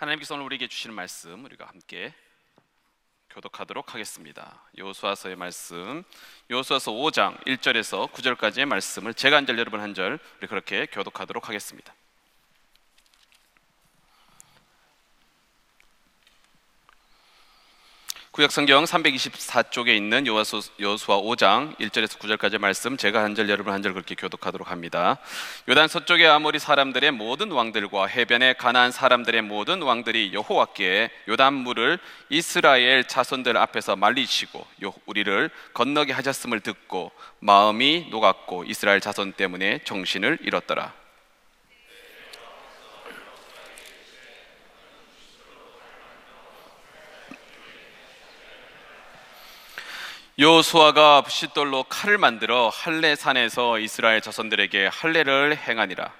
하나님께서 오늘 우리에게 주시는 말씀 우리가 함께 교독하도록 하겠습니다. 여호수아서의 말씀, 여호수아서 5장 1절에서 9절까지의 말씀을 제가 한 절, 여러분 한 절 우리 그렇게 교독하도록 하겠습니다. 구약성경 324쪽에 있는 여호수아 5장 1절에서 9절까지의 말씀 제가 한 절, 여러분 한 절 그렇게 교독하도록 합니다. 요단 서쪽의 아모리 사람들의 모든 왕들과 해변의 가나안 사람들의 모든 왕들이 여호와께 요단물을 이스라엘 자손들 앞에서 말리시고 우리를 건너게 하셨음을 듣고 마음이 녹았고 이스라엘 자손 때문에 정신을 잃었더라. 여호수아가 부싯돌로 칼을 만들어 할례산에서 이스라엘 자손들에게 할례를 행하니라.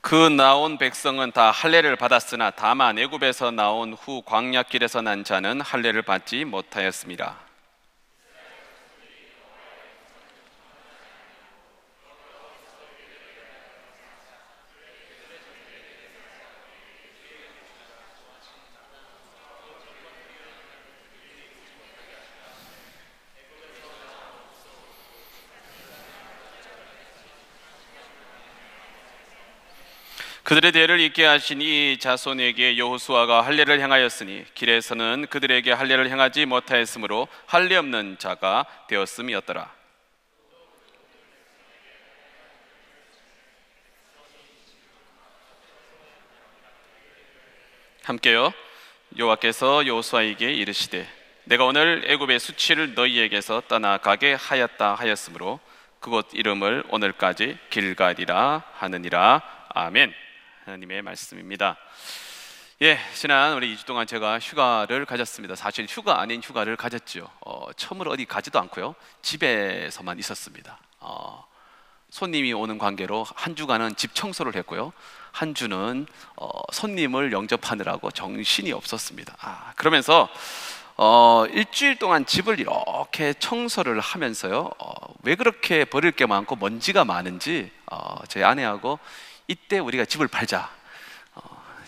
그 나온 백성은 다 할례를 받았으나 다만 애굽에서 나온 후 광야길에서 난 자는 할례를 받지 못하였습니다. 그들의 대를 잊게 하신 이 자손에게 여호수아가 할례를 행하였으니 길에서는 그들에게 할례를 행하지 못하였으므로 할례 없는 자가 되었음이었더라. 함께요. 여호와께서 여호수아에게 이르시되 내가 오늘 애굽의 수치를 너희에게서 떠나가게 하였다 하였으므로 그곳 이름을 오늘까지 길갈이라 하느니라. 아멘. 하나님의 말씀입니다. 예, 지난 우리 2주 동안 제가 휴가를 가졌습니다. 사실 휴가 아닌 휴가를 가졌죠. 처음으로 어디 가지도 않고요, 집에서만 있었습니다. 손님이 오는 관계로 한 주간은 집 청소를 했고요, 한 주는 손님을 영접하느라고 정신이 없었습니다. 그러면서 일주일 동안 집을 이렇게 청소를 하면서요, 왜 그렇게 버릴 게 많고 먼지가 많은지 제 아내하고 이때 우리가 집을 팔자.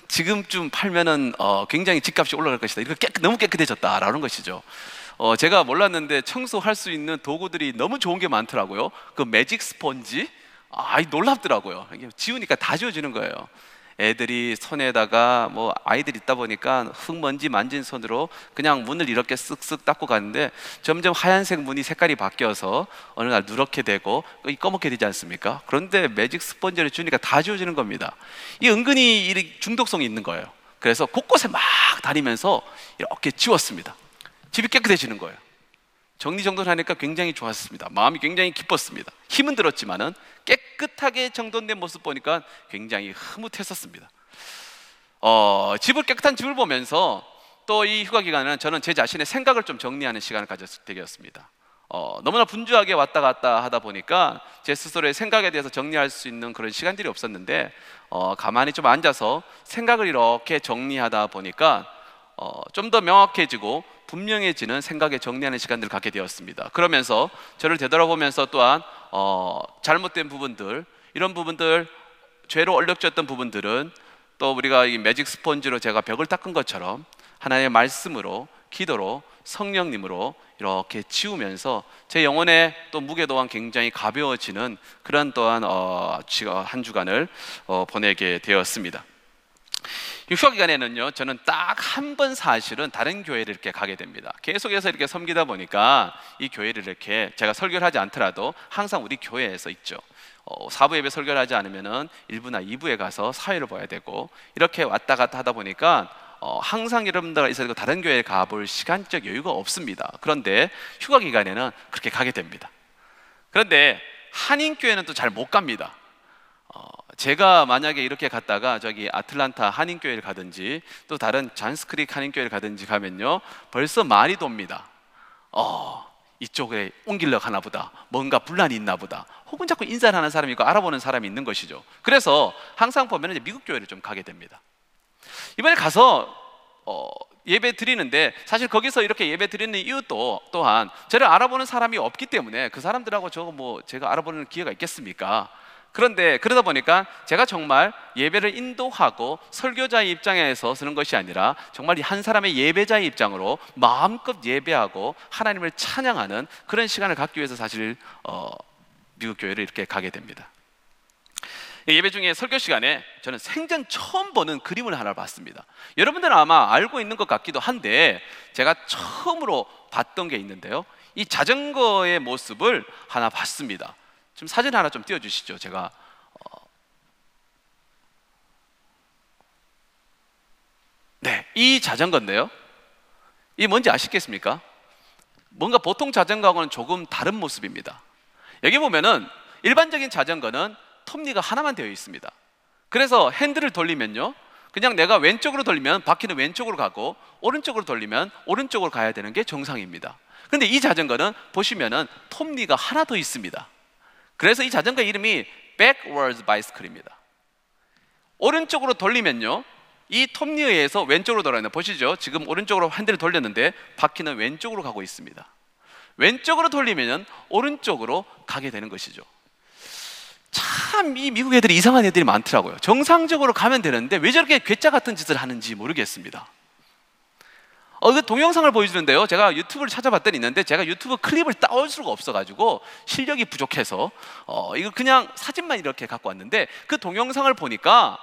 지금쯤 팔면은 굉장히 집값이 올라갈 것이다. 이거 너무 깨끗해졌다라는 것이죠. 제가 몰랐는데 청소할 수 있는 도구들이 너무 좋은 게 많더라고요. 그 매직 스펀지, 놀랍더라고요. 이게 지우니까 다 지워지는 거예요. 애들이 손에다가 아이들 있다 보니까 흙먼지 만진 손으로 그냥 문을 이렇게 쓱쓱 닦고 가는데 점점 하얀색 문이 색깔이 바뀌어서 어느 날 누렇게 되고 검게 되지 않습니까? 그런데 매직 스펀지를 주니까 다 지워지는 겁니다. 이게 은근히 중독성이 있는 거예요. 그래서 곳곳에 막 다니면서 이렇게 지웠습니다. 집이 깨끗해지는 거예요. 정리정돈하니까 굉장히 좋았습니다. 마음이 굉장히 기뻤습니다. 힘은 들었지만은 깨끗하게 정돈된 모습 보니까 굉장히 흐뭇했었습니다. 깨끗한 집을 보면서 또 이 휴가 기간에는 저는 제 자신의 생각을 좀 정리하는 시간을 가졌을 때였습니다. 너무나 분주하게 왔다 갔다 하다 보니까 제 스스로의 생각에 대해서 정리할 수 있는 그런 시간들이 없었는데 가만히 좀 앉아서 생각을 이렇게 정리하다 보니까 좀 더 명확해지고 분명해지는 생각의 정리하는 시간들을 갖게 되었습니다. 그러면서 저를 되돌아보면서 또한 잘못된 부분들, 이런 부분들, 죄로 얼룩졌던 부분들은 또 우리가 이 매직 스펀지로 제가 벽을 닦은 것처럼 하나의 말씀으로, 기도로, 성령님으로 이렇게 지우면서 제 영혼의 또 무게 또한 굉장히 가벼워지는 그런 또한 한 주간을 보내게 되었습니다. 휴가 기간에는요, 저는 딱 한 번 사실은 다른 교회를 이렇게 가게 됩니다. 계속해서 이렇게 섬기다 보니까 이 교회를 이렇게 제가 설교를 하지 않더라도 항상 우리 교회에서 있죠. 4부 예배 설교를 하지 않으면은 1부나 2부에 가서 사회를 봐야 되고 이렇게 왔다 갔다 하다 보니까 항상 여러분들 있어서 다른 교회에 가볼 시간적 여유가 없습니다. 그런데 휴가 기간에는 그렇게 가게 됩니다. 그런데 한인교회는 또 잘 못 갑니다. 제가 만약에 이렇게 갔다가 저기 아틀란타 한인교회를 가든지 또 다른 잔스크릭 한인교회를 가든지 가면요, 벌써 말이 돕니다. 이쪽에 옮기려고 하나 보다, 뭔가 분란이 있나 보다, 혹은 자꾸 인사를 하는 사람이 있고 알아보는 사람이 있는 것이죠. 그래서 항상 보면 미국 교회를 좀 가게 됩니다. 이번에 가서 예배 드리는데 사실 거기서 이렇게 예배 드리는 이유도 또한 저를 알아보는 사람이 없기 때문에 그 사람들하고 저거 뭐 제가 알아보는 기회가 있겠습니까? 그런데 그러다 보니까 제가 정말 예배를 인도하고 설교자의 입장에서 서는 것이 아니라 정말 이 한 사람의 예배자의 입장으로 마음껏 예배하고 하나님을 찬양하는 그런 시간을 갖기 위해서 사실 미국 교회를 이렇게 가게 됩니다. 예배 중에 설교 시간에 저는 생전 처음 보는 그림을 하나 봤습니다. 여러분들은 아마 알고 있는 것 같기도 한데 제가 처음으로 봤던 게 있는데요, 이 자전거의 모습을 하나 봤습니다. 지금 사진 하나 좀 띄워주시죠. 제가 네, 이 자전거인데요, 이게 뭔지 아시겠습니까? 뭔가 보통 자전거하고는 조금 다른 모습입니다. 여기 보면은 일반적인 자전거는 톱니가 하나만 되어 있습니다. 그래서 핸들을 돌리면요, 그냥 내가 왼쪽으로 돌리면 바퀴는 왼쪽으로 가고 오른쪽으로 돌리면 오른쪽으로 가야 되는 게 정상입니다. 근데 이 자전거는 보시면은 톱니가 하나 더 있습니다. 그래서 이 자전거 이름이 backwards bicycle입니다. 오른쪽으로 돌리면요, 이 톱니에 의해서 왼쪽으로 돌아요. 보시죠, 지금 오른쪽으로 핸들을 돌렸는데 바퀴는 왼쪽으로 가고 있습니다. 왼쪽으로 돌리면 오른쪽으로 가게 되는 것이죠. 참 이 미국 애들이 이상한 애들이 많더라고요. 정상적으로 가면 되는데 왜 저렇게 괴짜 같은 짓을 하는지 모르겠습니다. 그 동영상을 보여주는데요, 제가 유튜브를 찾아봤더니 있는데 제가 유튜브 클립을 따올 수가 없어가지고 실력이 부족해서 이거 그냥 사진만 이렇게 갖고 왔는데 그 동영상을 보니까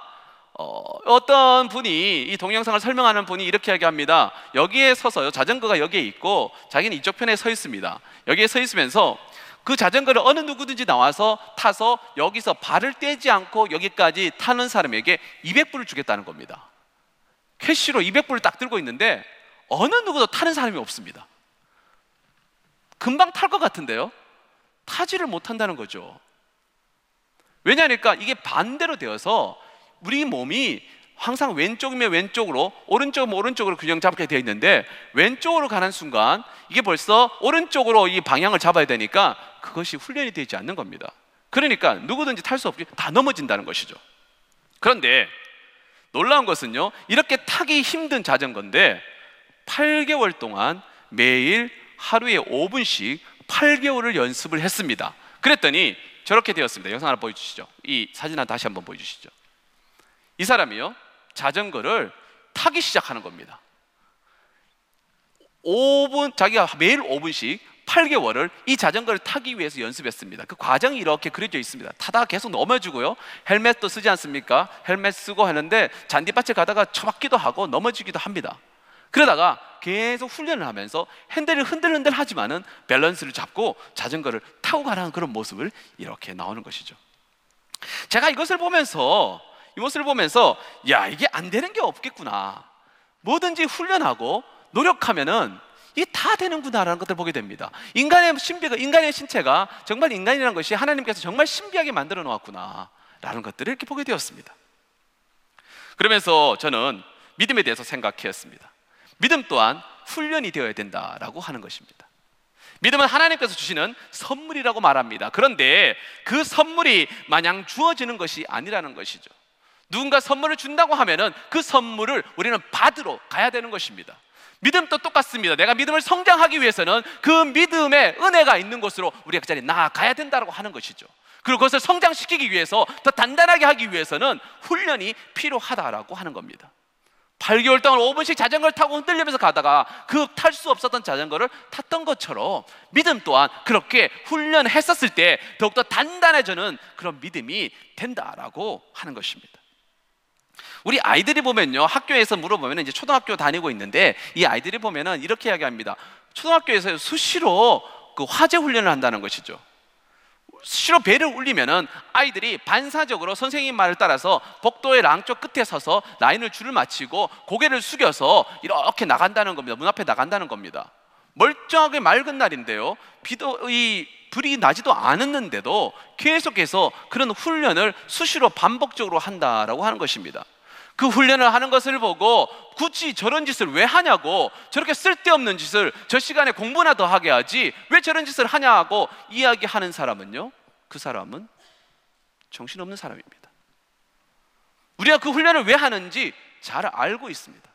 어떤 분이 이 동영상을 설명하는 분이 이렇게 이야기합니다. 여기에 서서요, 자전거가 여기에 있고 자기는 이쪽 편에 서 있습니다. 여기에 서 있으면서 그 자전거를 어느 누구든지 나와서 타서 여기서 발을 떼지 않고 여기까지 타는 사람에게 200불을 주겠다는 겁니다. 캐시로 200불을 딱 들고 있는데 어느 누구도 타는 사람이 없습니다. 금방 탈 것 같은데요, 타지를 못한다는 거죠. 왜냐니까 이게 반대로 되어서 우리 몸이 항상 왼쪽이면 왼쪽으로, 오른쪽이면 오른쪽으로 균형 잡게 되어 있는데 왼쪽으로 가는 순간 이게 벌써 오른쪽으로 이 방향을 잡아야 되니까 그것이 훈련이 되지 않는 겁니다. 그러니까 누구든지 탈 수 없이 다 넘어진다는 것이죠. 그런데 놀라운 것은요, 이렇게 타기 힘든 자전거인데 8개월 동안 매일 하루에 5분씩 8개월을 연습을 했습니다. 그랬더니 저렇게 되었습니다. 영상 하나 보여주시죠. 이 사진 하나 다시 한번 보여주시죠. 이 사람이요, 자전거를 타기 시작하는 겁니다. 5분, 자기가 매일 5분씩 8개월을 이 자전거를 타기 위해서 연습했습니다. 그 과정이 이렇게 그려져 있습니다. 타다가 계속 넘어지고요, 헬멧도 쓰지 않습니까? 헬멧 쓰고 하는데 잔디밭에 가다가 쳐박기도 하고 넘어지기도 합니다. 그러다가 계속 훈련을 하면서 핸들을 흔들흔들 하지만은 밸런스를 잡고 자전거를 타고 가라는 그런 모습을 이렇게 나오는 것이죠. 제가 이 모습을 보면서 야, 이게 안 되는 게 없겠구나, 뭐든지 훈련하고 노력하면은 이게 다 되는구나라는 것을 보게 됩니다. 인간의 신체가 정말 인간이라는 것이 하나님께서 정말 신비하게 만들어 놓았구나라는 것들을 이렇게 보게 되었습니다. 그러면서 저는 믿음에 대해서 생각했습니다. 믿음 또한 훈련이 되어야 된다라고 하는 것입니다. 믿음은 하나님께서 주시는 선물이라고 말합니다. 그런데 그 선물이 마냥 주어지는 것이 아니라는 것이죠. 누군가 선물을 준다고 하면은 그 선물을 우리는 받으러 가야 되는 것입니다. 믿음도 똑같습니다. 내가 믿음을 성장하기 위해서는 그 믿음의 은혜가 있는 곳으로 우리가 그 자리에 나아가야 된다고 하는 것이죠. 그리고 그것을 성장시키기 위해서, 더 단단하게 하기 위해서는 훈련이 필요하다라고 하는 겁니다. 8개월 동안 5분씩 자전거를 타고 흔들리면서 가다가 그 탈 수 없었던 자전거를 탔던 것처럼 믿음 또한 그렇게 훈련했었을 때 더욱더 단단해지는 그런 믿음이 된다라고 하는 것입니다. 우리 아이들이 보면요, 학교에서 물어보면, 이제 초등학교 다니고 있는데 이 아이들이 보면은 이렇게 이야기합니다. 초등학교에서 수시로 그 화제 훈련을 한다는 것이죠. 수시로 벨을 울리면은 아이들이 반사적으로 선생님 말을 따라서 복도의 양쪽 끝에 서서 라인을 줄을 마치고 고개를 숙여서 이렇게 나간다는 겁니다. 문 앞에 나간다는 겁니다. 멀쩡하게 맑은 날인데요, 불이 나지도 않았는데도 계속해서 그런 훈련을 수시로 반복적으로 한다라고 하는 것입니다. 그 훈련을 하는 것을 보고 굳이 저런 짓을 왜 하냐고, 저렇게 쓸데없는 짓을 저 시간에 공부나 더 하게 하지 왜 저런 짓을 하냐고 이야기하는 사람은요, 그 사람은 정신없는 사람입니다. 우리가 그 훈련을 왜 하는지 잘 알고 있습니다.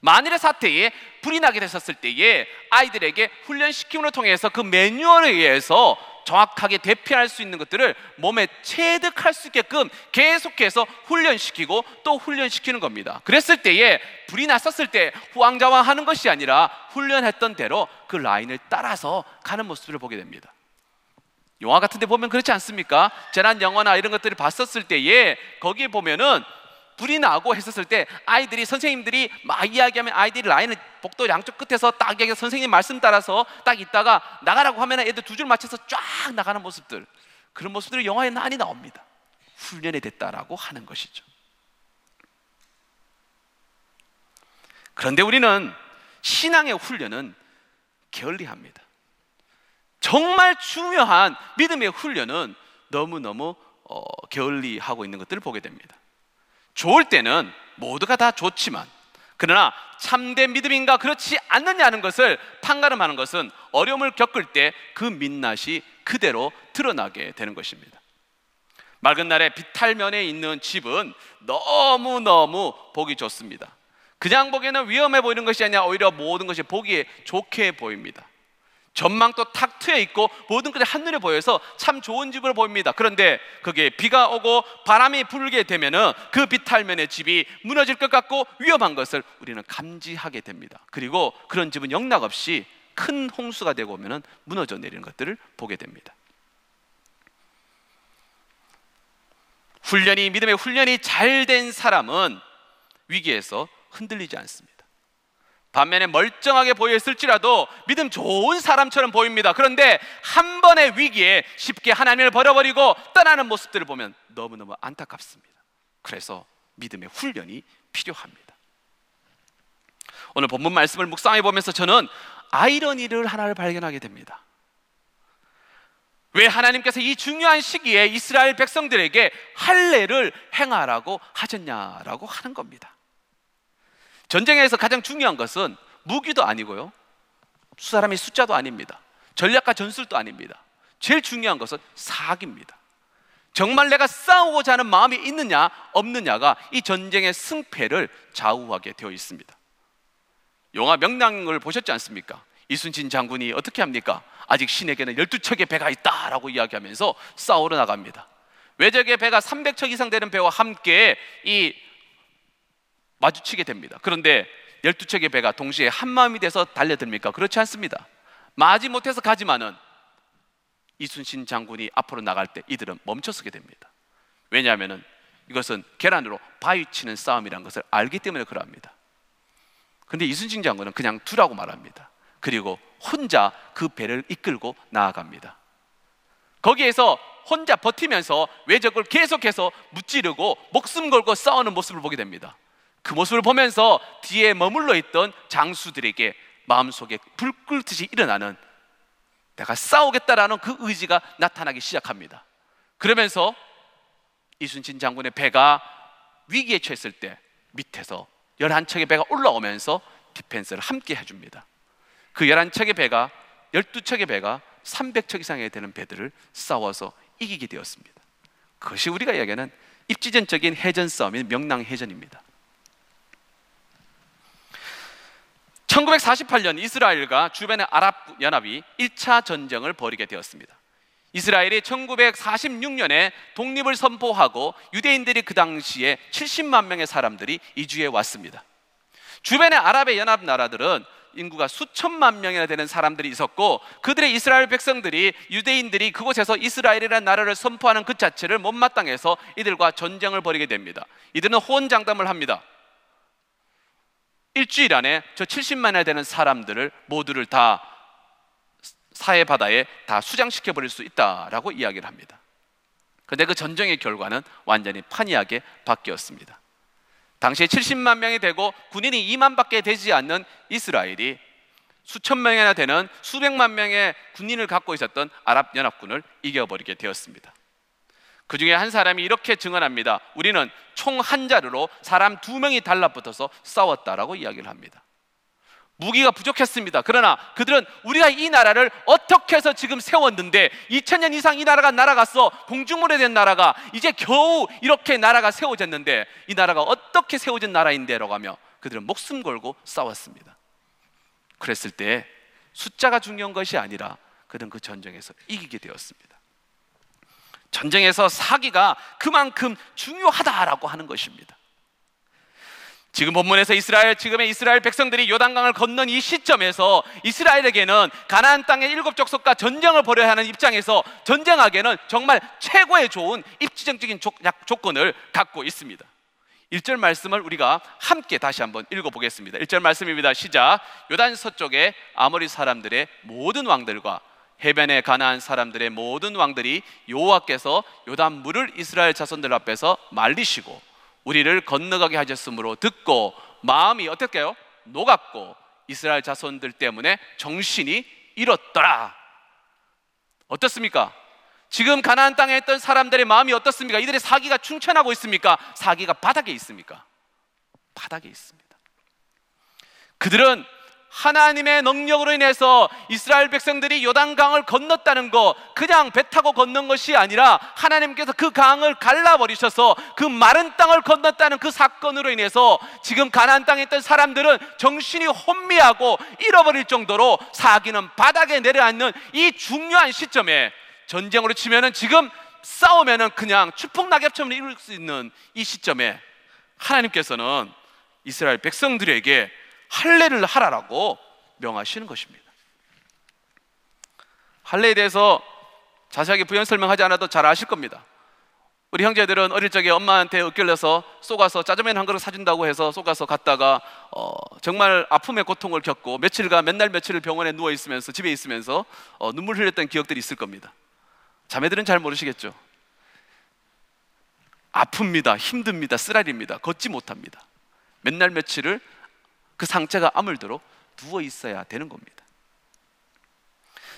만일의 사태에 불이 나게 됐었을 때에 아이들에게 훈련시킴으로 통해서 그 매뉴얼에 의해서 정확하게 대피할 수 있는 것들을 몸에 체득할 수 있게끔 계속해서 훈련시키고 또 훈련시키는 겁니다. 그랬을 때에 불이 났었을 때 후황자왕 하는 것이 아니라 훈련했던 대로 그 라인을 따라서 가는 모습을 보게 됩니다. 영화 같은 데 보면 그렇지 않습니까? 재난 영화나 이런 것들을 봤었을 때에 거기에 보면은 불이 나고 했었을 때 아이들이, 선생님들이 막 이야기하면 아이들이 라인을 복도 양쪽 끝에서 딱 이야기해서 선생님 말씀 따라서 딱 있다가 나가라고 하면 애들 두 줄 맞춰서 쫙 나가는 모습들, 그런 모습들이 영화에 많이 나옵니다. 훈련이 됐다라고 하는 것이죠. 그런데 우리는 신앙의 훈련은 게을리합니다. 정말 중요한 믿음의 훈련은 너무너무 게을리하고 있는 것들을 보게 됩니다. 좋을 때는 모두가 다 좋지만, 그러나 참된 믿음인가 그렇지 않느냐는 것을 판가름하는 것은 어려움을 겪을 때 그 민낯이 그대로 드러나게 되는 것입니다. 맑은 날에 비탈면에 있는 집은 너무너무 보기 좋습니다. 그냥 보기에는 위험해 보이는 것이 아니라 오히려 모든 것이 보기에 좋게 보입니다. 전망도 탁 트여 있고 모든 것이 한눈에 보여서 참 좋은 집으로 보입니다. 그런데 그게 비가 오고 바람이 불게 되면은 그 비탈면의 집이 무너질 것 같고 위험한 것을 우리는 감지하게 됩니다. 그리고 그런 집은 영락없이 큰 홍수가 되고 오면은 무너져 내리는 것들을 보게 됩니다. 훈련이, 믿음의 훈련이 잘 된 사람은 위기에서 흔들리지 않습니다. 반면에 멀쩡하게 보였을지라도 믿음 좋은 사람처럼 보입니다. 그런데 한 번의 위기에 쉽게 하나님을 버려버리고 떠나는 모습들을 보면 너무너무 안타깝습니다. 그래서 믿음의 훈련이 필요합니다. 오늘 본문 말씀을 묵상해 보면서 저는 아이러니를 하나를 발견하게 됩니다. 왜 하나님께서 이 중요한 시기에 이스라엘 백성들에게 할례를 행하라고 하셨냐라고 하는 겁니다. 전쟁에서 가장 중요한 것은 무기도 아니고요, 사람의 숫자도 아닙니다. 전략과 전술도 아닙니다. 제일 중요한 것은 사기입니다. 정말 내가 싸우고자 하는 마음이 있느냐 없느냐가 이 전쟁의 승패를 좌우하게 되어 있습니다. 영화 명랑을 보셨지 않습니까? 이순신 장군이 어떻게 합니까? 아직 신에게는 12척의 배가 있다라고 이야기하면서 싸우러 나갑니다. 외적의 배가 300척 이상 되는 배와 함께 이 마주치게 됩니다. 그런데 12척의 배가 동시에 한마음이 돼서 달려듭니까? 그렇지 않습니다. 마지 못해서 가지만은 이순신 장군이 앞으로 나갈 때 이들은 멈춰서게 됩니다. 왜냐하면은 이것은 계란으로 바위 치는 싸움이라는 것을 알기 때문에 그러합니다. 그런데 이순신 장군은 그냥 두라고 말합니다. 그리고 혼자 그 배를 이끌고 나아갑니다. 거기에서 혼자 버티면서 외적을 계속해서 무찌르고 목숨 걸고 싸우는 모습을 보게 됩니다. 그 모습을 보면서 뒤에 머물러 있던 장수들에게 마음속에 불 끓듯이 일어나는 내가 싸우겠다라는 그 의지가 나타나기 시작합니다. 그러면서 이순신 장군의 배가 위기에 처했을 때 밑에서 11척의 배가 올라오면서 디펜스를 함께 해줍니다. 그 11척의 배가, 12척의 배가 300척 이상에 되는 배들을 싸워서 이기게 되었습니다. 그것이 우리가 이야기하는 입지전적인 해전 싸움인 명랑해전입니다. 1948년 이스라엘과 주변의 아랍연합이 1차 전쟁을 벌이게 되었습니다. 이스라엘이 1946년에 독립을 선포하고 유대인들이 그 당시에 70만 명의 사람들이 이주해 왔습니다. 주변의 아랍의 연합 나라들은 인구가 수천만 명이나 되는 사람들이 있었고, 그들의 이스라엘 백성들이, 유대인들이 그곳에서 이스라엘이라는 나라를 선포하는 그 자체를 못마땅해서 이들과 전쟁을 벌이게 됩니다. 이들은 호언장담을 합니다. 일주일 안에 저 70만이나 되는 사람들을 모두를 다 사해바다에 다 수장시켜버릴 수 있다라고 이야기를 합니다. 그런데 그 전쟁의 결과는 완전히 판이하게 바뀌었습니다. 당시에 70만 명이 되고 군인이 2만밖에 되지 않는 이스라엘이 수천 명이나 되는 수백만 명의 군인을 갖고 있었던 아랍연합군을 이겨버리게 되었습니다. 그 중에 한 사람이 이렇게 증언합니다. 우리는 총 한 자루로 사람 2명이 달라붙어서 싸웠다라고 이야기를 합니다. 무기가 부족했습니다. 그러나 그들은 우리가 이 나라를 어떻게 해서 지금 세웠는데 2000년 이상 이 나라가 날아갔어, 공중물에 된 나라가 이제 겨우 이렇게 나라가 세워졌는데 이 나라가 어떻게 세워진 나라인데 라고 하며 그들은 목숨 걸고 싸웠습니다. 그랬을 때 숫자가 중요한 것이 아니라 그들은 그 전쟁에서 이기게 되었습니다. 전쟁에서 사기가 그만큼 중요하다라고 하는 것입니다. 지금 본문에서 지금의 이스라엘 백성들이 요단강을 건넌 이 시점에서 이스라엘에게는 가나안 땅의 7족속과 전쟁을 벌여야 하는 입장에서 전쟁하기에는 정말 최고의 좋은 입지적인 조건을 갖고 있습니다. 1절 말씀을 우리가 함께 다시 한번 읽어보겠습니다. 1절 말씀입니다. 시작. 요단 서쪽에 아모리 사람들의 모든 왕들과 해변에 가나안 사람들의 모든 왕들이 여호와께서 요단물을 이스라엘 자손들 앞에서 말리시고 우리를 건너가게 하셨으므로 듣고 마음이 어떻게요? 녹았고 이스라엘 자손들 때문에 정신이 잃었더라. 어떻습니까? 지금 가나안 땅에 있던 사람들의 마음이 어떻습니까? 이들의 사기가 충천하고 있습니까? 사기가 바닥에 있습니까? 바닥에 있습니다. 그들은 하나님의 능력으로 인해서 이스라엘 백성들이 요단강을 건넜다는 거, 그냥 배 타고 건넌 것이 아니라 하나님께서 그 강을 갈라버리셔서 그 마른 땅을 건넜다는 그 사건으로 인해서 지금 가나안 땅에 있던 사람들은 정신이 혼미하고 잃어버릴 정도로 사기는 바닥에 내려앉는 이 중요한 시점에, 전쟁으로 치면은 지금 싸우면은 그냥 추풍낙엽처럼 이룰 수 있는 이 시점에 하나님께서는 이스라엘 백성들에게 할례를 하라라고 명하시는 것입니다. 할례에 대해서 자세하게 부연 설명하지 않아도 잘 아실 겁니다. 우리 형제들은 어릴 적에 엄마한테 엇결려서 속아서 짜장면 한 그릇 사준다고 해서 속아서 갔다가 정말 아픔의 고통을 겪고 며칠간 맨날 며칠을 병원에 누워 있으면서, 집에 있으면서 눈물 흘렸던 기억들이 있을 겁니다. 자매들은 잘 모르시겠죠. 아픕니다, 힘듭니다, 쓰라립니다, 걷지 못합니다. 맨날 며칠을 그 상처가 아물도록 누워 있어야 되는 겁니다.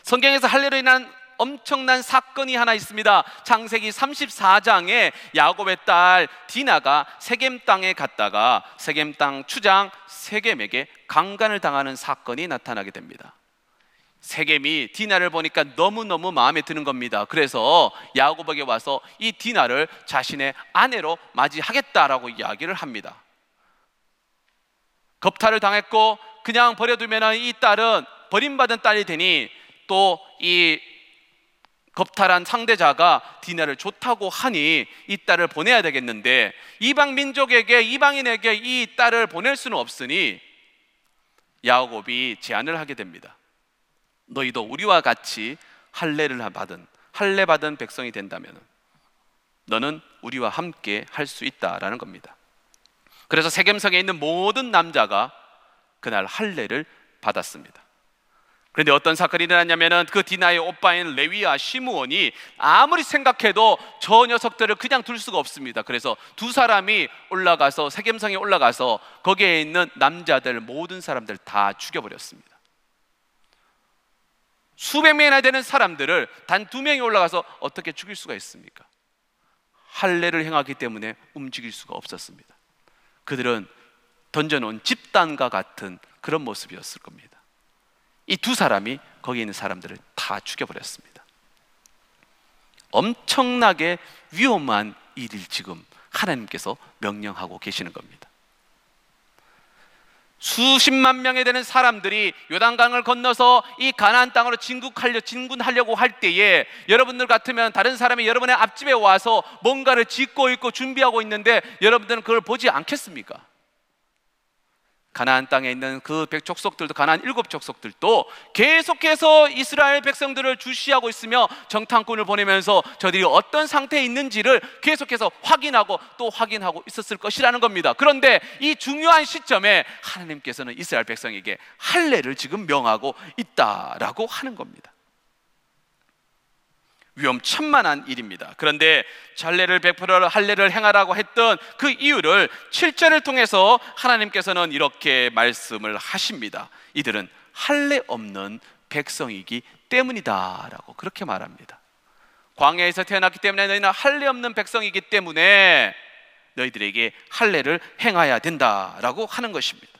성경에서 할례로 인한 엄청난 사건이 하나 있습니다. 창세기 34장에 야곱의 딸 디나가 세겜 땅에 갔다가 세겜 땅 추장 세겜에게 강간을 당하는 사건이 나타나게 됩니다. 세겜이 디나를 보니까 너무너무 마음에 드는 겁니다. 그래서 야곱에게 와서 이 디나를 자신의 아내로 맞이하겠다라고 이야기를 합니다. 겁탈을 당했고 그냥 버려두면 이 딸은 버림받은 딸이 되니 또 이 겁탈한 상대자가 디나를 좋다고 하니 이 딸을 보내야 되겠는데, 이방 민족에게, 이방인에게 이 딸을 보낼 수는 없으니 야곱이 제안을 하게 됩니다. 너희도 우리와 같이 할례받은 백성이 된다면 너는 우리와 함께 할 수 있다라는 겁니다. 그래서 세겜성에 있는 모든 남자가 그날 할례를 받았습니다. 그런데 어떤 사건이 일어났냐면은 그 디나의 오빠인 레위와 시므온이 아무리 생각해도 저 녀석들을 그냥 둘 수가 없습니다. 그래서 두 사람이 올라가서 세겜성에 올라가서 거기에 있는 남자들 모든 사람들 다 죽여버렸습니다. 수백 명이나 되는 사람들을 단 2명이 올라가서 어떻게 죽일 수가 있습니까? 할례를 행하기 때문에 움직일 수가 없었습니다. 그들은 던져놓은 집단과 같은 그런 모습이었을 겁니다. 이 두 사람이 거기에 있는 사람들을 다 죽여버렸습니다. 엄청나게 위험한 일을 지금 하나님께서 명령하고 계시는 겁니다. 수십만 명에 되는 사람들이 요단강을 건너서 이 가나안 땅으로 진군하려고 할 때에 여러분들 같으면 다른 사람이 여러분의 앞집에 와서 뭔가를 짓고 있고 준비하고 있는데 여러분들은 그걸 보지 않겠습니까? 가나안 땅에 있는 그 백족속들도, 가나안 7족속들도 계속해서 이스라엘 백성들을 주시하고 있으며 정탐꾼을 보내면서 저들이 어떤 상태에 있는지를 계속해서 확인하고 또 확인하고 있었을 것이라는 겁니다. 그런데 이 중요한 시점에 하나님께서는 이스라엘 백성에게 할례를 지금 명하고 있다라고 하는 겁니다. 위험천만한 일입니다. 그런데 할례를 행하라고 했던 그 이유를 7절을 통해서 하나님께서는 이렇게 말씀을 하십니다. 이들은 할례 없는 백성이기 때문이다라고 그렇게 말합니다. 광야에서 태어났기 때문에 너희는 할례 없는 백성이기 때문에 너희들에게 할례를 행해야 된다라고 하는 것입니다.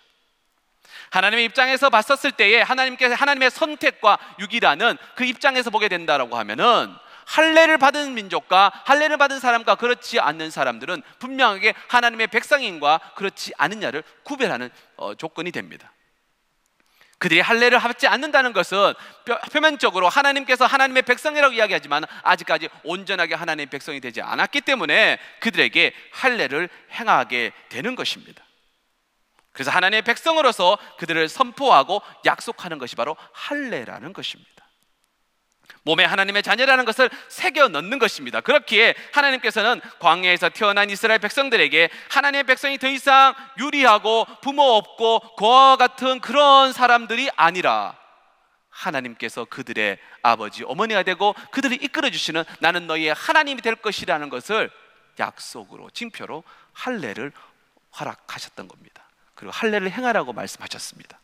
하나님의 입장에서 봤었을 때에, 하나님께서 하나님의 선택과 유기라는 그 입장에서 보게 된다라고 하면은 할례를 받은 민족과 할례를 받은 사람과 그렇지 않는 사람들은 분명하게 하나님의 백성인과 그렇지 않느냐를 구별하는 조건이 됩니다. 그들이 할례를 받지 않는다는 것은 표면적으로 하나님께서 하나님의 백성이라고 이야기하지만 아직까지 온전하게 하나님의 백성이 되지 않았기 때문에 그들에게 할례를 행하게 되는 것입니다. 그래서 하나님의 백성으로서 그들을 선포하고 약속하는 것이 바로 할례라는 것입니다. 몸에 하나님의 자녀라는 것을 새겨 넣는 것입니다. 그렇기에 하나님께서는 광야에서 태어난 이스라엘 백성들에게 하나님의 백성이 더 이상 유리하고 부모 없고 고아와 같은 그런 사람들이 아니라 하나님께서 그들의 아버지 어머니가 되고 그들을 이끌어주시는 나는 너희의 하나님이 될 것이라는 것을 약속으로 징표로 할례를 허락하셨던 겁니다. 그리고 할례를 행하라고 말씀하셨습니다.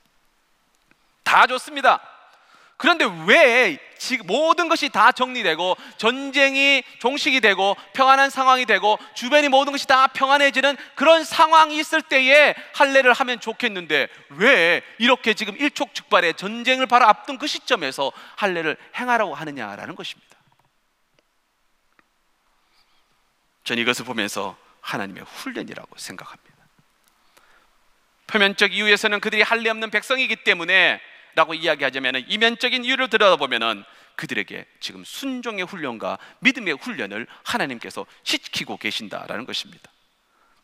다 좋습니다. 그런데 왜 모든 것이 다 정리되고 전쟁이 종식이 되고 평안한 상황이 되고 주변이 모든 것이 다 평안해지는 그런 상황이 있을 때에 할례를 하면 좋겠는데 왜 이렇게 지금 일촉즉발의 전쟁을 바로 앞둔 그 시점에서 할례를 행하라고 하느냐라는 것입니다. 저는 이것을 보면서 하나님의 훈련이라고 생각합니다. 표면적 이유에서는 그들이 할례 없는 백성이기 때문에 라고 이야기하자면 이면적인 이유를 들여다보면 그들에게 지금 순종의 훈련과 믿음의 훈련을 하나님께서 시키고 계신다라는 것입니다.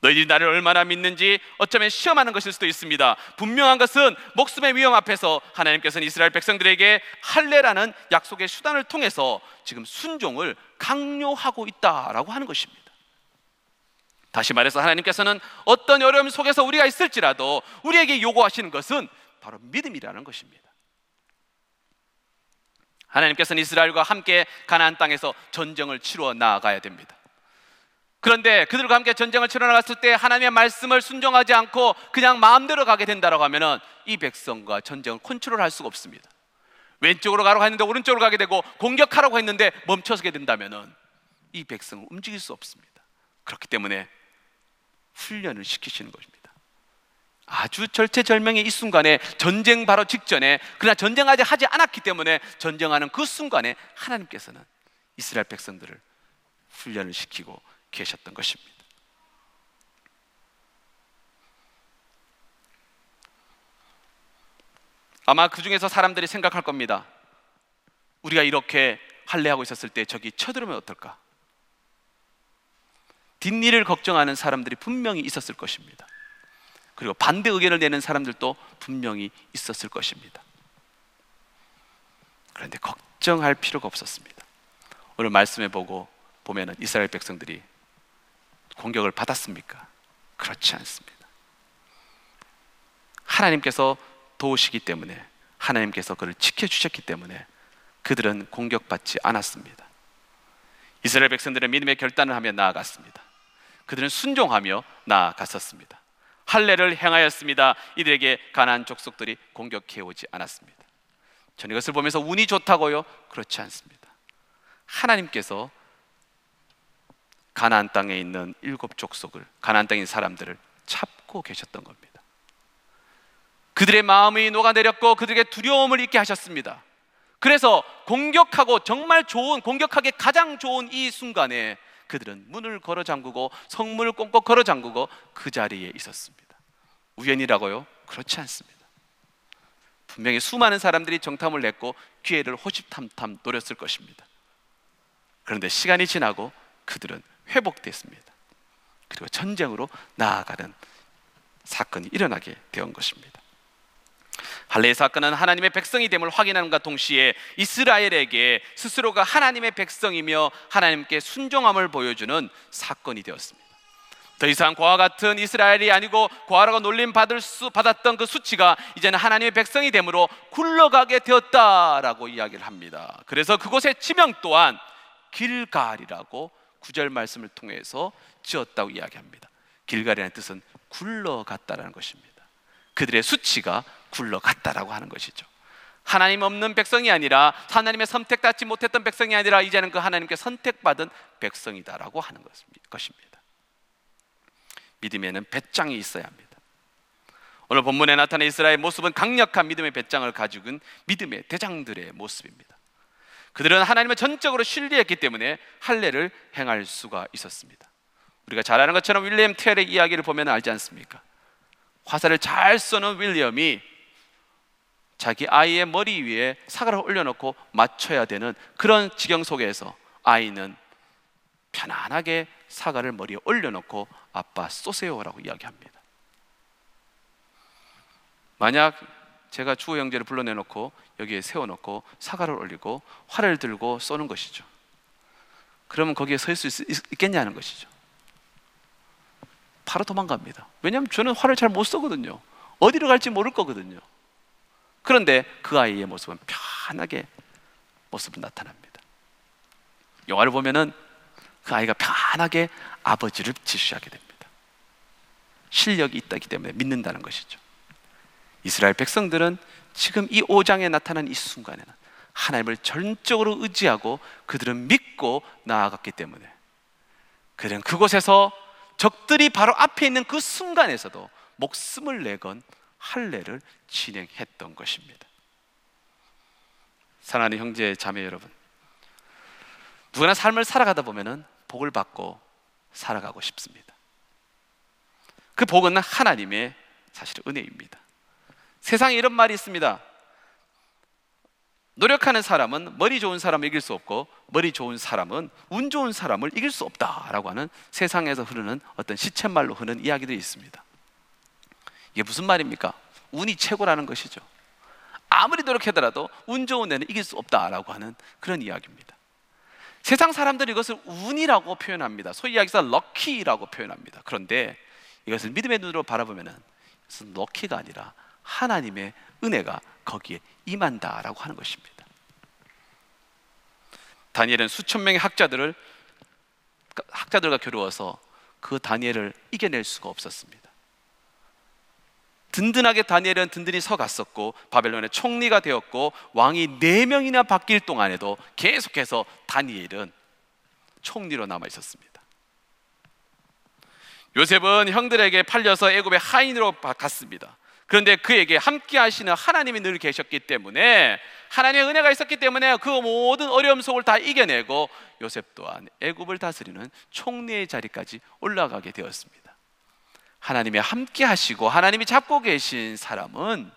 너희들이 나를 얼마나 믿는지 어쩌면 시험하는 것일 수도 있습니다. 분명한 것은 목숨의 위험 앞에서 하나님께서는 이스라엘 백성들에게 할례라는 약속의 수단을 통해서 지금 순종을 강요하고 있다라고 하는 것입니다. 다시 말해서 하나님께서는 어떤 어려움 속에서 우리가 있을지라도 우리에게 요구하시는 것은 바로 믿음이라는 것입니다. 하나님께서는 이스라엘과 함께 가나안 땅에서 전쟁을 치러 나아가야 됩니다. 그런데 그들과 함께 전쟁을 치러 나갔을 때 하나님의 말씀을 순종하지 않고 그냥 마음대로 가게 된다라고 하면은 이 백성과 전쟁을 컨트롤할 수가 없습니다. 왼쪽으로 가라고 했는데 오른쪽으로 가게 되고 공격하라고 했는데 멈춰서게 된다면은 이 백성은 움직일 수 없습니다. 그렇기 때문에 훈련을 시키시는 것입니다. 아주 절체절명의 이 순간에 전쟁 바로 직전에 그러나 전쟁 아직 하지 않았기 때문에 전쟁하는 그 순간에 하나님께서는 이스라엘 백성들을 훈련을 시키고 계셨던 것입니다. 아마 그 중에서 사람들이 생각할 겁니다. 우리가 이렇게 할례하고 있었을 때 저기 쳐들으면 어떨까? 뒷일을 걱정하는 사람들이 분명히 있었을 것입니다. 그리고 반대 의견을 내는 사람들도 분명히 있었을 것입니다. 그런데 걱정할 필요가 없었습니다. 오늘 말씀해 보면 이스라엘 백성들이 공격을 받았습니까? 그렇지 않습니다. 하나님께서 도우시기 때문에 하나님께서 그를 지켜주셨기 때문에 그들은 공격받지 않았습니다. 이스라엘 백성들은 믿음의 결단을 하며 나아갔습니다. 그들은 순종하며 나아갔었습니다. 할례를 행하였습니다. 이들에게 가나안 족속들이 공격해오지 않았습니다. 저는 이것을 보면서 운이 좋다고요? 그렇지 않습니다. 하나님께서 가나안 땅에 있는 일곱 족속을 가나안 땅에 있는 사람들을 잡고 계셨던 겁니다. 그들의 마음이 녹아내렸고 그들에게 두려움을 잊게 하셨습니다. 그래서 공격하고 정말 좋은 공격하기 가장 좋은 이 순간에 그들은 문을 걸어 잠그고 성문을 꽁꽁 걸어 잠그고 그 자리에 있었습니다. 우연이라고요? 그렇지 않습니다. 분명히 수많은 사람들이 정탐을 냈고 기회를 호시탐탐 노렸을 것입니다. 그런데 시간이 지나고 그들은 회복됐습니다. 그리고 전쟁으로 나아가는 사건이 일어나게 된 것입니다. 할례의 사건은 하나님의 백성이 됨을 확인함과 동시에 이스라엘에게 스스로가 하나님의 백성이며 하나님께 순종함을 보여주는 사건이 되었습니다. 더 이상 고아 같은 이스라엘이 아니고 고아라고 놀림받았던 그 수치가 이제는 하나님의 백성이 됨으로 굴러가게 되었다라고 이야기를 합니다. 그래서 그곳의 지명 또한 길갈이라고 9절 말씀을 통해서 지었다고 이야기합니다. 길갈이라는 뜻은 굴러갔다라는 것입니다. 그들의 수치가 굴러갔다라고 하는 것이죠. 하나님 없는 백성이 아니라 하나님의 선택받지 못했던 백성이 아니라 이제는 그 하나님께 선택받은 백성이다라고 하는 것입니다. 믿음에는 배짱이 있어야 합니다. 오늘 본문에 나타난 이스라엘의 모습은 강력한 믿음의 배짱을 가지고 있는 믿음의 대장들의 모습입니다. 그들은 하나님을 전적으로 신뢰했기 때문에 할례를 행할 수가 있었습니다. 우리가 잘 아는 것처럼 윌리엄 텔의 이야기를 보면 알지 않습니까? 화살을 잘 쏘는 윌리엄이 자기 아이의 머리 위에 사과를 올려놓고 맞춰야 되는 그런 지경 속에서 아이는 편안하게 사과를 머리에 올려놓고 아빠 쏘세요라고 이야기합니다. 만약 제가 주호 형제를 불러내놓고 여기에 세워놓고 사과를 올리고 활을 들고 쏘는 것이죠. 그러면 거기에 서 있을 수 있겠냐는 것이죠. 바로 도망갑니다. 왜냐하면 저는 활을 잘 못 쏘거든요. 어디로 갈지 모를 거거든요. 그런데 그 아이의 모습은 편하게 모습은 나타납니다. 영화를 보면은 그 아이가 편하게 아버지를 지시하게 됩니다. 실력이 있다기 때문에 믿는다는 것이죠. 이스라엘 백성들은 지금 이 5장에 나타난 이 순간에는 하나님을 전적으로 의지하고 그들은 믿고 나아갔기 때문에 그들은 그곳에서 적들이 바로 앞에 있는 그 순간에서도 목숨을 내건 할례를 진행했던 것입니다. 사랑하는 형제 자매 여러분, 누구나 삶을 살아가다 보면은 복을 받고 살아가고 싶습니다. 그 복은 하나님의 사실 은혜입니다. 세상에 이런 말이 있습니다. 노력하는 사람은 머리 좋은 사람을 이길 수 없고 머리 좋은 사람은 운 좋은 사람을 이길 수 없다라고 하는 세상에서 흐르는 어떤 시쳇말로 흐르는 이야기들이 있습니다. 이게 무슨 말입니까? 운이 최고라는 것이죠. 아무리 노력하더라도 운 좋은 애는 이길 수 없다라고 하는 그런 이야기입니다. 세상 사람들이 이것을 운이라고 표현합니다. 소위 이야기해서 럭키라고 표현합니다. 그런데 이것을 믿음의 눈으로 바라보면 이것은 럭키가 아니라 하나님의 은혜가 거기에 임한다라고 하는 것입니다. 다니엘은 수천 명의 학자들과 겨루어서 그 다니엘을 이겨낼 수가 없었습니다. 든든하게 다니엘은 든든히 서갔었고 바벨론의 총리가 되었고 왕이 4명이나 바뀔 동안에도 계속해서 다니엘은 총리로 남아있었습니다. 요셉은 형들에게 팔려서 애굽의 하인으로 갔습니다. 그런데 그에게 함께 하시는 하나님이 늘 계셨기 때문에 하나님의 은혜가 있었기 때문에 그 모든 어려움 속을 다 이겨내고 요셉 또한 애굽을 다스리는 총리의 자리까지 올라가게 되었습니다. 하나님이 함께 하시고 하나님이 잡고 계신 사람은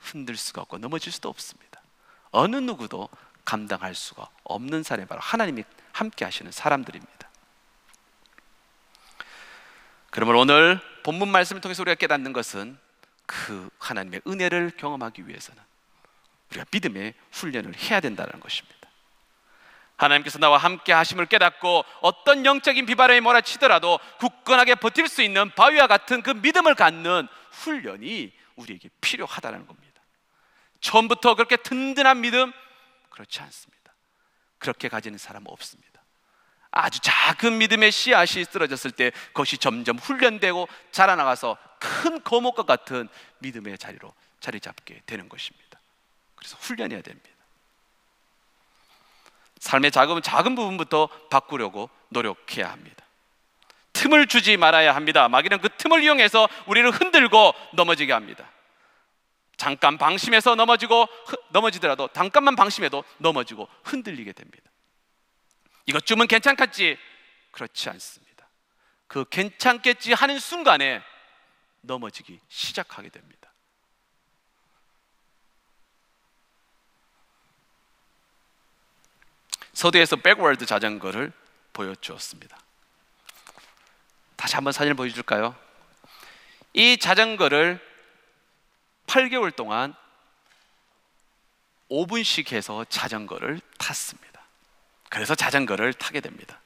흔들 수가 없고 넘어질 수도 없습니다. 어느 누구도 감당할 수가 없는 사람이 바로 하나님이 함께 하시는 사람들입니다. 그러므로 오늘 본문 말씀을 통해서 우리가 깨닫는 것은 그 하나님의 은혜를 경험하기 위해서는 우리가 믿음의 훈련을 해야 된다는 것입니다. 하나님께서 나와 함께 하심을 깨닫고 어떤 영적인 비바람이 몰아치더라도 굳건하게 버틸 수 있는 바위와 같은 그 믿음을 갖는 훈련이 우리에게 필요하다는 겁니다. 처음부터 그렇게 든든한 믿음, 그렇지 않습니다. 그렇게 가지는 사람은 없습니다. 아주 작은 믿음의 씨앗이 쓰러졌을 때 그것이 점점 훈련되고 자라나가서 큰 거목과 같은 믿음의 자리로 자리 잡게 되는 것입니다. 그래서 훈련해야 됩니다. 삶의 작은 부분부터 바꾸려고 노력해야 합니다. 틈을 주지 말아야 합니다. 마귀는 그 틈을 이용해서 우리를 흔들고 넘어지게 합니다. 잠깐 방심해서 넘어지더라도 잠깐만 방심해도 넘어지고 흔들리게 됩니다. 이것쯤은 괜찮겠지? 그렇지 않습니다. 그 괜찮겠지 하는 순간에 넘어지기 시작하게 됩니다. 서두에서 백월드 자전거를 보여주었습니다. 다시 한번 사진을 보여줄까요? 이 자전거를 8개월 동안 5분씩 해서 자전거를 탔습니다. 그래서 자전거를 타게 됩니다.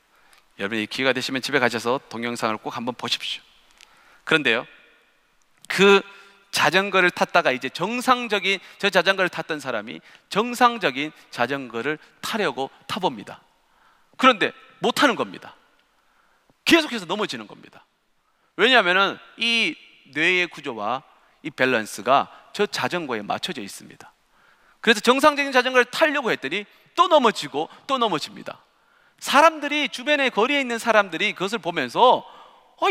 여러분이 기회가 되시면 집에 가셔서 동영상을 꼭 한번 보십시오. 그런데요, 그 자전거를 탔다가 이제 저 자전거를 탔던 사람이 정상적인 자전거를 타려고 타봅니다. 그런데 못 타는 겁니다. 계속해서 넘어지는 겁니다. 왜냐하면 이 뇌의 구조와 이 밸런스가 저 자전거에 맞춰져 있습니다. 그래서 정상적인 자전거를 타려고 했더니 또 넘어지고 또 넘어집니다. 사람들이 주변에 거리에 있는 사람들이 그것을 보면서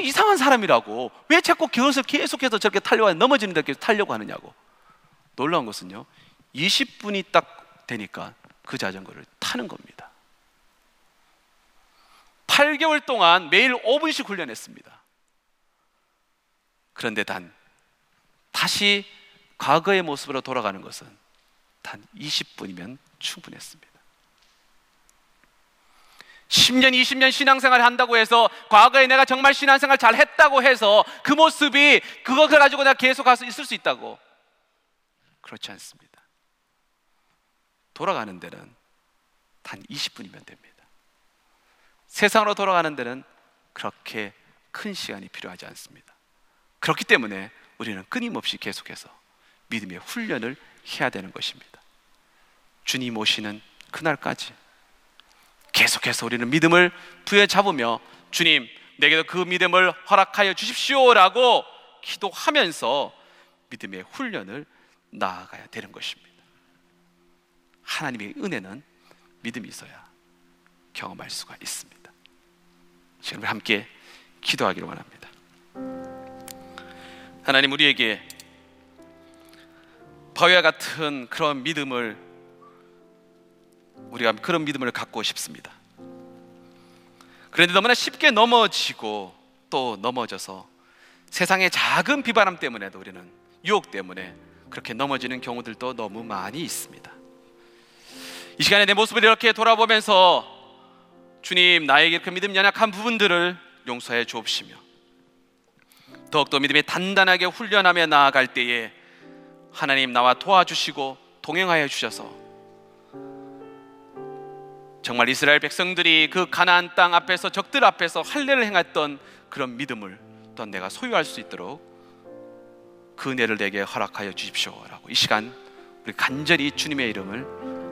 이상한 사람이라고 왜 자꾸 그것을 계속해서 저렇게 타려고 넘어지는데 계속 타려고 하느냐고. 놀라운 것은요, 20분이 딱 되니까 그 자전거를 타는 겁니다. 8개월 동안 매일 5분씩 훈련했습니다. 그런데 다시 과거의 모습으로 돌아가는 것은 단 20분이면 충분했습니다. 10년, 20년 신앙생활을 한다고 해서 과거에 내가 정말 신앙생활 잘 했다고 해서 그 모습이 그것을 가지고 내가 계속 할 수 있을 수 있다고, 그렇지 않습니다. 돌아가는 데는 단 20분이면 됩니다. 세상으로 돌아가는 데는 그렇게 큰 시간이 필요하지 않습니다. 그렇기 때문에 우리는 끊임없이 계속해서 믿음의 훈련을 해야 되는 것입니다. 주님 오시는 그날까지 계속해서 우리는 믿음을 부여잡으며 주님 내게도 그 믿음을 허락하여 주십시오라고 기도하면서 믿음의 훈련을 나아가야 되는 것입니다. 하나님의 은혜는 믿음이 있어야 경험할 수가 있습니다. 지금 함께 기도하기를 원합니다. 하나님, 우리에게 바위와 같은 그런 믿음을, 우리가 그런 믿음을 갖고 싶습니다. 그런데 너무나 쉽게 넘어지고 또 넘어져서 세상의 작은 비바람 때문에도, 우리는 유혹 때문에 그렇게 넘어지는 경우들도 너무 많이 있습니다. 이 시간에 내 모습을 이렇게 돌아보면서 주님, 나에게 그 믿음 연약한 부분들을 용서해 주옵시며 더욱더 믿음이 단단하게 훈련하며 나아갈 때에 하나님 나와 도와주시고 동행하여 주셔서 정말 이스라엘 백성들이 그 가나안 땅 앞에서, 적들 앞에서 할례를 행했던 그런 믿음을 또 내가 소유할 수 있도록 그 은혜를 내게 허락하여 주십시오라고 이 시간 우리 간절히 주님의 이름을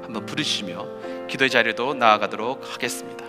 한번 부르시며 기도의 자리로 나아가도록 하겠습니다.